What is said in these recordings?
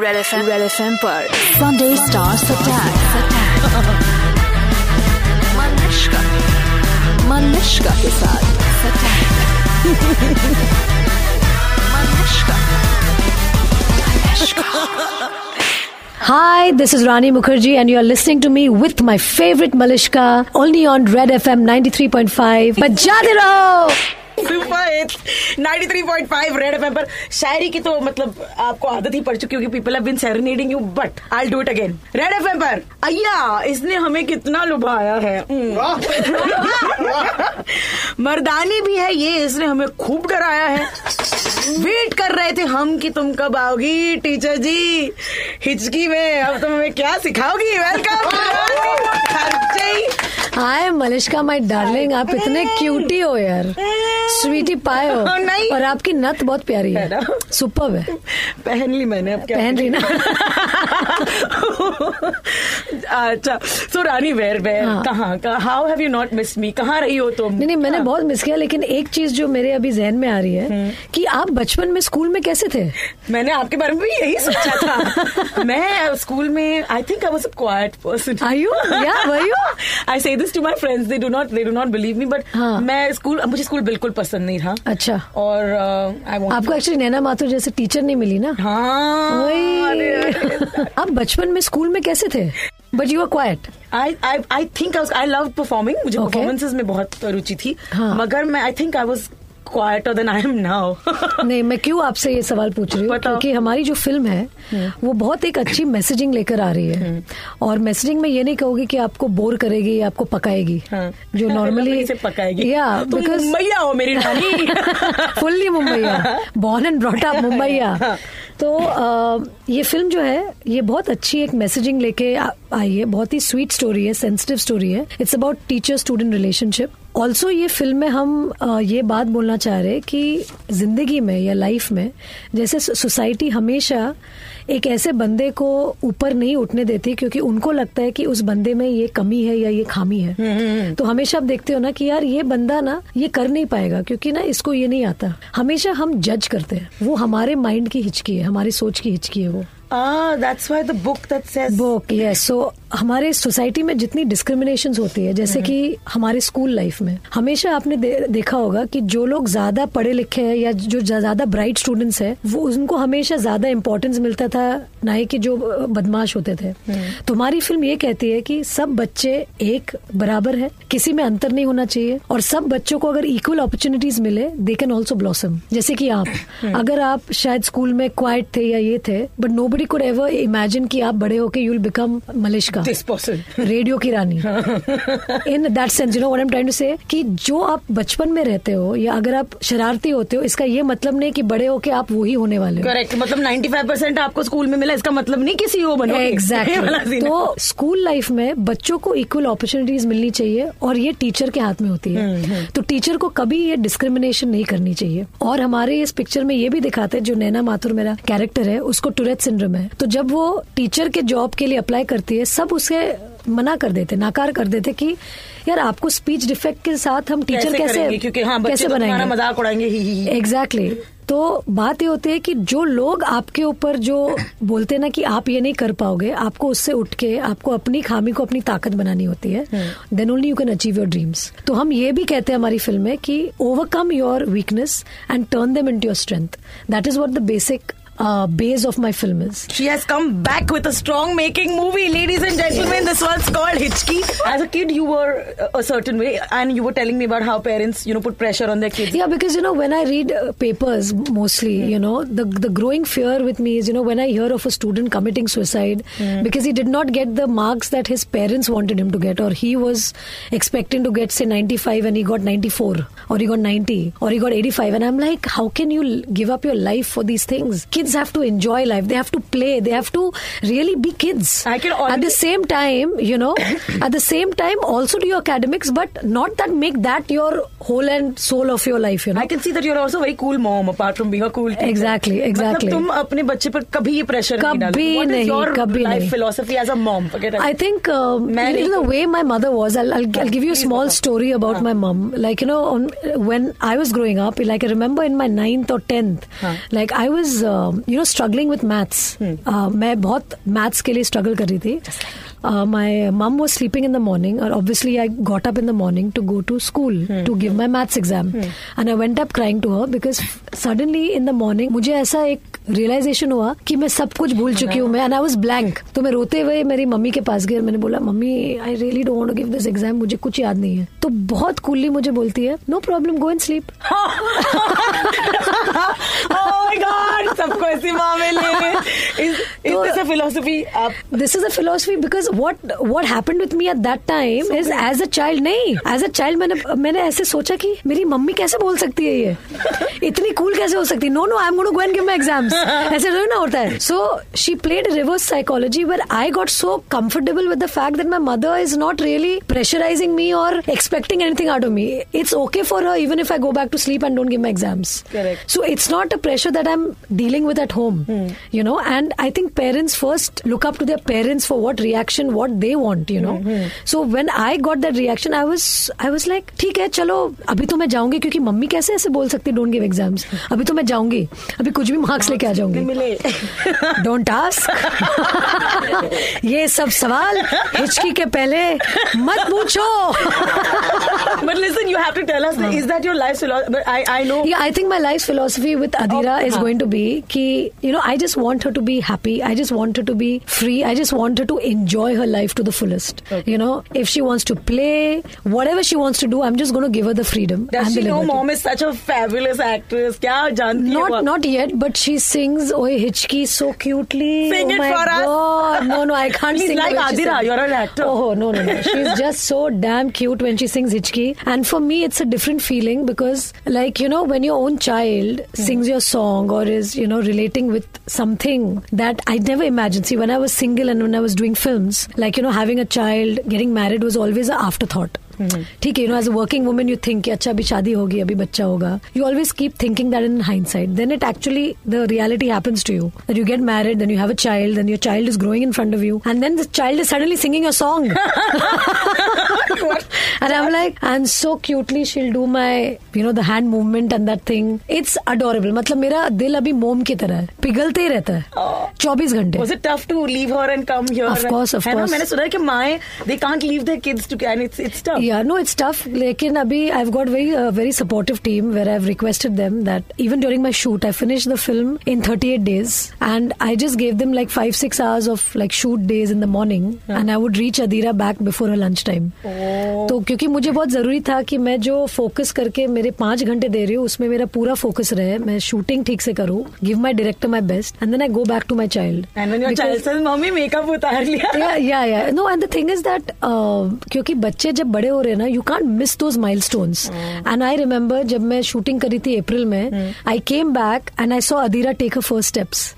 Red FM पर Sunday Stars Attack Malishka के साथ Hi, this is Rani Mukherjee and you are listening to me with my favorite Mallishka only on Red FM 93.5 बजाते रहो red FM पर। शायरी की तो मतलब आपको आदत ही पड़ चुकी होगी, people have been serenading you but I will do it again red FM पर। अय्या इसने हमें कितना लुभाया है, मर्दानी भी है ये, इसने हमें खूब डराया है। वेट कर रहे थे हम कि तुम कब आओगी टीचर जी हिचकी में, अब तुम हमें क्या सिखाओगी। Welcome hi Malishka my darling, आप इतने क्यूटी हो यार, स्वीटी पाए हो नहीं। और आपकी नथ बहुत प्यारी है, सुपर्ब है। पहन ली मैंने, अब क्या पहन ली ना। अच्छा सो रानी वेयर कहाँ, how have you not miss me, कहाँ रही हो तुम? नहीं मैंने बहुत मिस किया, लेकिन एक चीज जो मेरे अभी जहन में आ रही है कि आप बचपन में स्कूल में कैसे थे? मैंने आपके बारे में भी यही सोचा था। मैं स्कूल में I think I was a quite person. Are you? या were you? I say this to my friends, they do not believe me, but मैं स्कूल, मुझे स्कूल बिल्कुल पसंद नहीं था। अच्छा। और आपको एक्चुअली नैना माथुर जैसे टीचर नहीं मिली ना? हाँ। आप बचपन में स्कूल में कैसे थे? But you are quite. I think I love performing, मुझे परफॉर्मेंसेस में बहुत रुचि थी, मगर मैं I think I was Quieter than I am now. नहीं मैं क्यों आपसे ये सवाल पूछ रही हूँ क्योंकि हमारी जो फिल्म है वो बहुत एक अच्छी मैसेजिंग लेकर आ रही है, और मैसेजिंग में ये नहीं कहोगे कि आपको बोर करेगी, आपको पकाएगी जो नॉर्मली पकाएगी। या बिकॉज मुंबईया हो मेरी नानी, fully मुंबईया, born and brought up मुंबईया। तो ये फिल्म जो है ये बहुत अच्छी एक मैसेजिंग लेके आई है, बहुत ही स्वीट स्टोरी है, सेंसिटिव स्टोरी है। It's about teacher student relationship. Also ये फिल्म में हम ये बात बोलना चाह रहे कि जिंदगी में या लाइफ में जैसे सोसाइटी हमेशा एक ऐसे बंदे को ऊपर नहीं उठने देती क्योंकि उनको लगता है कि उस बंदे में ये कमी है या ये खामी है। तो हमेशा आप देखते हो ना कि यार ये बंदा ना ये कर नहीं पाएगा क्योंकि ना इसको ये नहीं आता। हमेशा हम जज करते हैं, वो हमारे माइंड की हिचकी है, हमारी सोच की हिचकी है वो। That's why the book that says book, yes. So हमारे सोसाइटी में जितनी डिस्क्रिमिनेशंस होती है, जैसे कि हमारे स्कूल लाइफ में हमेशा आपने देखा होगा कि जो लोग ज्यादा पढ़े लिखे हैं या जो ज्यादा ब्राइट स्टूडेंट्स हैं वो उनको हमेशा ज्यादा इम्पोर्टेंस मिलता था, ना कि जो बदमाश होते थे। तो हमारी फिल्म ये कहती है कि सब बच्चे एक बराबर है, किसी में अंतर नहीं होना चाहिए, और सब बच्चों को अगर इक्वल अपॉर्चुनिटीज मिले दे कैन ऑल्सो ब्लॉसम। जैसे कि आप अगर आप शायद स्कूल में क्वाइट थे या ये थे, but Nobody could ever imagine कि आप बड़े होके you'll become मल्लिश्का, रेडियो की रानी। In that sense, you know what I'm trying to say, कि जो आप बचपन में रहते हो या अगर आप शरारती होते हो इसका ये मतलब नहीं कि बड़े होके आप वही होने वाले हो। करेक्ट, मतलब 95% आपको स्कूल में मिला इसका मतलब नहीं किसी हो बनो। एग्जैक्टली। तो स्कूल लाइफ में बच्चों को इक्वल अपॉर्चुनिटीज मिलनी चाहिए और ये टीचर के हाथ में होती है। तो टीचर को कभी ये डिस्क्रिमिनेशन नहीं करनी चाहिए। और हमारे इस पिक्चर में ये भी दिखाते हैं, जो नैना माथुर मेरा कैरेक्टर है उसको टूरेट सिंड्रोम है, तो जब वो टीचर के जॉब के लिए अप्लाई करती है सब उसे मना कर देते, नाकार कर देते कि यार आपको स्पीच डिफेक्ट के साथ हम टीचर कैसे बनाएंगे, मजाक उड़ाएंगे। एग्जैक्टली। तो बात ये होती है कि जो लोग आपके ऊपर जो बोलते ना कि आप ये नहीं कर पाओगे, आपको उससे उठ के आपको अपनी खामी को अपनी ताकत बनानी होती है, then only you can achieve your dreams. तो हम ये भी कहते हैं हमारी फिल्म में कि overcome your weakness and turn them into your strength. That is what the basic base of my film is. She has come back with a strong making movie, ladies and gentlemen. This one's called Hichki. As a kid, you were a certain way, and you were telling me about how parents, you know, put pressure on their kids. Yeah, because you know, when I read papers, mostly, you know, the growing fear with me is, you know, when I hear of a student committing suicide because he did not get the marks that his parents wanted him to get, or he was expecting to get say 95 and he got 94, or he got 90, or he got 85, and I'm like, how can you give up your life for these things? Kids have to enjoy life, they have to play, they have to really be kids. I can always, at the same time, you know, at the same time also do your academics, but not that make that your whole and soul of your life, you know. I can see that you're also very cool mom apart from being a cool teacher. Exactly. मतलब तुम अपने बच्चे पर कभी ये pressure नहीं डालो. What is your life philosophy as a mom? I think the way my mother was, I'll give you a small story about my mom. Like, you know, when I was growing up, like I remember in my 9th or 10th, like I was you know, struggling with maths. मैं बहुत maths के लिए struggle कर रही थी. My mum was sleeping in the morning, and obviously I got up in the morning to go to school to give my maths exam. And I went up crying to her because suddenly in the morning मुझे ऐसा एक realization हुआ कि मैं सब कुछ भूल चुकी हूँ मैं, and I was blank. तो मैं रोते हुए मेरी मम्मी के पास गई और मैंने बोला, mummy I really don't want to give this exam, मुझे कुछ याद नहीं है. तो बहुत coolly मुझे बोलती है, no problem, go and sleep. Oh my God, सबको ऐसी माँ में ले ले. Is this a philosophy? This is a philosophy because what happened with me at that time is as a child, नहीं, as a child मैंने ऐसे सोचा कि मेरी मम्मी कैसे बोल सकती है ये, इतनी cool कैसे हो सकती है? No, I'm going to go and give my exams. ऐसे थोड़ी ना होता है. So she played reverse psychology where I got so comfortable with the fact that my mother is not really pressurizing me or expecting anything out of me. It's okay for her even if I go back to sleep and don't give my exams. Correct. So it's not a pressure that I'm dealing with at home, you know. And I think parents first look up to their parents for what reaction, what they want, you know. So when I got that reaction, I was like, ठीक है चलो अभी तो मैं जाऊंगी, क्योंकि mummy कैसे ऐसे बोल सकती, don't give exams. अभी तो मैं जाऊंगी, अभी कुछ भी मार्क्स लेके आ जाऊंगी. Don't ask. ये सब सवाल हिचकी के पहले मत पूछो. But listen, you have to tell us, is that your life philosophy? But I know. Yeah, I think my life philosophy with Adira is going to be ki, you know, I just want her to be happy. I just want her to be free. I just want her to enjoy her life to the fullest. Okay. You know, if she wants to play, whatever she wants to do, I'm just going to give her the freedom. Does she know mom is such a fabulous actress? Kya janti hai? Not yet, but she sings Oye Hichki so cutely. Sing it for us. No, I can't sing. She's like Adira, you're an actor. Oh, no. She's just so damn cute when she sings Hichki. And for me, it's a different feeling because, like, you know, when your own child sings your song or is, you know, relating with something that I never imagined. See, when I was single and when I was doing films, like, you know, having a child, getting married was always an afterthought. ठीक है, you know, as a working woman you think कि अच्छा अभी शादी होगी, अभी बच्चा होगा. You always keep thinking that in hindsight. Then it actually, the reality happens to you. That you get married, then you have a child, then your child is growing in front of you, and then the child is suddenly singing your song. And I'm like, and so cutely she'll do my, you know, the hand movement and that thing. It's adorable. मतलब मेरा दिल अभी मोम की तरह है, पिघलते ही रहता है 24 घंटे. Was it tough to leave her and come here? Of course. मैंने सुना है कि माएं, they can't leave their kids to, and it's tough. Yeah, no, it's tough. Lekin abhi, I've got very supportive team where I've requested them that even during my shoot, I finished the film in 38 days and I just gave them like 5-6 hours of like shoot days in the morning and I would reach Adira back before her lunchtime. तो क्योंकि मुझे बहुत जरूरी था कि मैं जो focus करके मेरे 5 घंटे दे रही हूँ उसमें मेरा पूरा फोकस रहे, मैं शूटिंग ठीक से करूँ, give my director my best and then I go back to my child. And the thing is that क्योंकि बच्चे जब बड़े हो रहे ना, you can't miss those milestones. And I remember जब मैं शूटिंग करी थी अप्रैल में, I came back and I saw Adira take her first steps.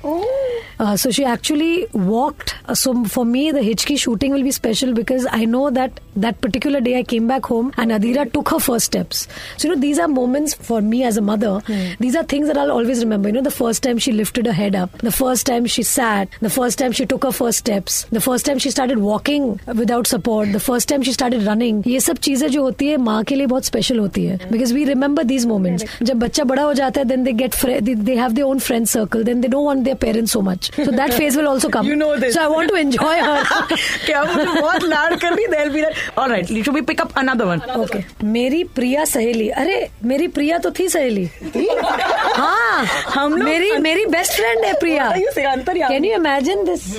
So she actually walked. So for me, the Hichki shooting will be special because I know that that particular day I came back home and Adira took her first steps. So, you know, these are moments for me as a mother. These are things that I'll always remember. You know, the first time she lifted her head up, the first time she sat, the first time she took her first steps, the first time she started walking without support, the first time she started running. ये सब चीजें जो होती है माँ के लिए बहुत special होती है because we remember these moments. जब बच्चा बड़ा हो जाता है, then they get they have their own friend circle, then they don't want their parents so much. So that phase will also come. You know this. So I want to enjoy her. क्या मुझे बहुत लाड कर रही, they'll be like, all right, should we pick up another one? Okay. मेरी प्रिया सहेली, अरे मेरी प्रिया तो थी सहेली. हाँ, हम लोग मेरी बेस्ट फ्रेंड है प्रिया. Can you imagine this?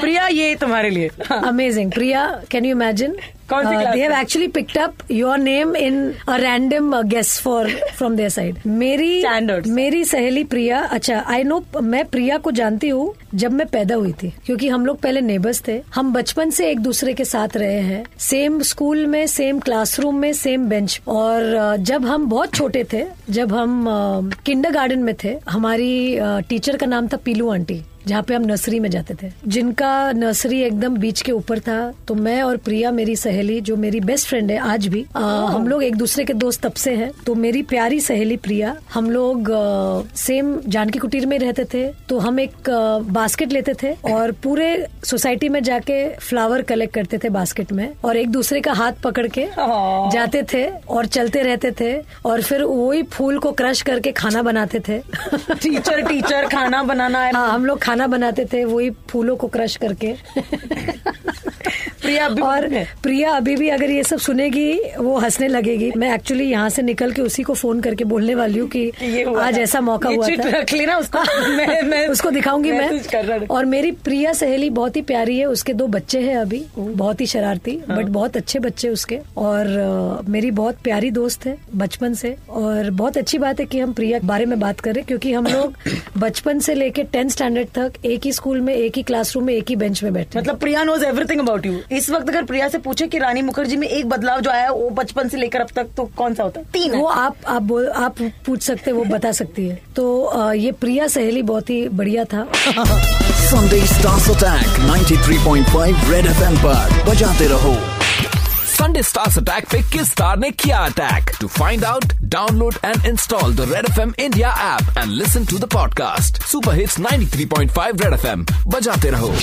प्रिया ये तुम्हारे लिए. Amazing. Priya, can you imagine? They have actually picked up your name in a random guess from their side. मेरी सहेली प्रिया. अच्छा, I know, मैं प्रिया को जानती हूँ जब मैं पैदा हुई थी क्योंकि हम लोग पहले नेबर्स थे. हम बचपन से एक दूसरे के साथ रहे हैं, सेम स्कूल में, सेम क्लासरूम में, सेम बेंच. और जब हम बहुत छोटे थे, जब हम किंडरगार्टन में थे, हमारी टीचर का नाम था पीलू आंटी. जहाँ पे हम नर्सरी में जाते थे, जिनका नर्सरी एकदम बीच के ऊपर था। तो मैं और प्रिया मेरी सहेली, जो मेरी बेस्ट फ्रेंड है आज भी, हम लोग एक दूसरे के दोस्त तब से हैं। तो मेरी प्यारी सहेली प्रिया, हम लोग सेम जानकी कुटीर में रहते थे। तो हम एक बास्केट लेते थे और पूरे सोसाइटी में जाके फ्लावर कलेक्ट करते थे बास्केट में, और एक दूसरे का हाथ पकड़ के जाते थे और चलते रहते थे, और फिर वही फूल को क्रश करके खाना बनाते थे। टीचर खाना बनाना है। हाँ, हम लोग खाना बनाते थे वही फूलों को क्रश करके। प्रिया और प्रिया अभी भी अगर ये सब सुनेगी वो हंसने लगेगी। मैं एक्चुअली यहाँ से निकल के उसी को फोन करके बोलने वाली हूँ कि आज ऐसा मौका हुआ था। रख लेना उसको, मैं उसको दिखाऊंगी मैं। और मेरी प्रिया सहेली बहुत ही प्यारी है, उसके दो बच्चे हैं अभी, बहुत ही शरारती बट बहुत अच्छे बच्चे उसके, और मेरी बहुत प्यारी दोस्त है बचपन से। और बहुत अच्छी बात है कि हम प्रिया के बारे में बात करें, क्योंकि हम लोग बचपन से लेके 10th standard तक एक ही स्कूल में, एक ही क्लासरूम में, एक ही बेंच में बैठे। मतलब Priya knows everything about you. इस वक्त अगर प्रिया से पूछे कि रानी मुखर्जी में एक बदलाव जो आया है वो बचपन से लेकर अब तक, तो कौन सा होता है? 3 वो आप पूछ सकते, वो बता सकती है। तो ये प्रिया सहेली बहुत ही बढ़िया था। Sunday stars attack 93.5 red FM पर बजाते रहो। संडे स्टार्स अटैक पे किस स्टार ने किया attack? To find out, download and install the red FM India app and listen to the podcast. Super hits 93.5 red FM बजाते रहो।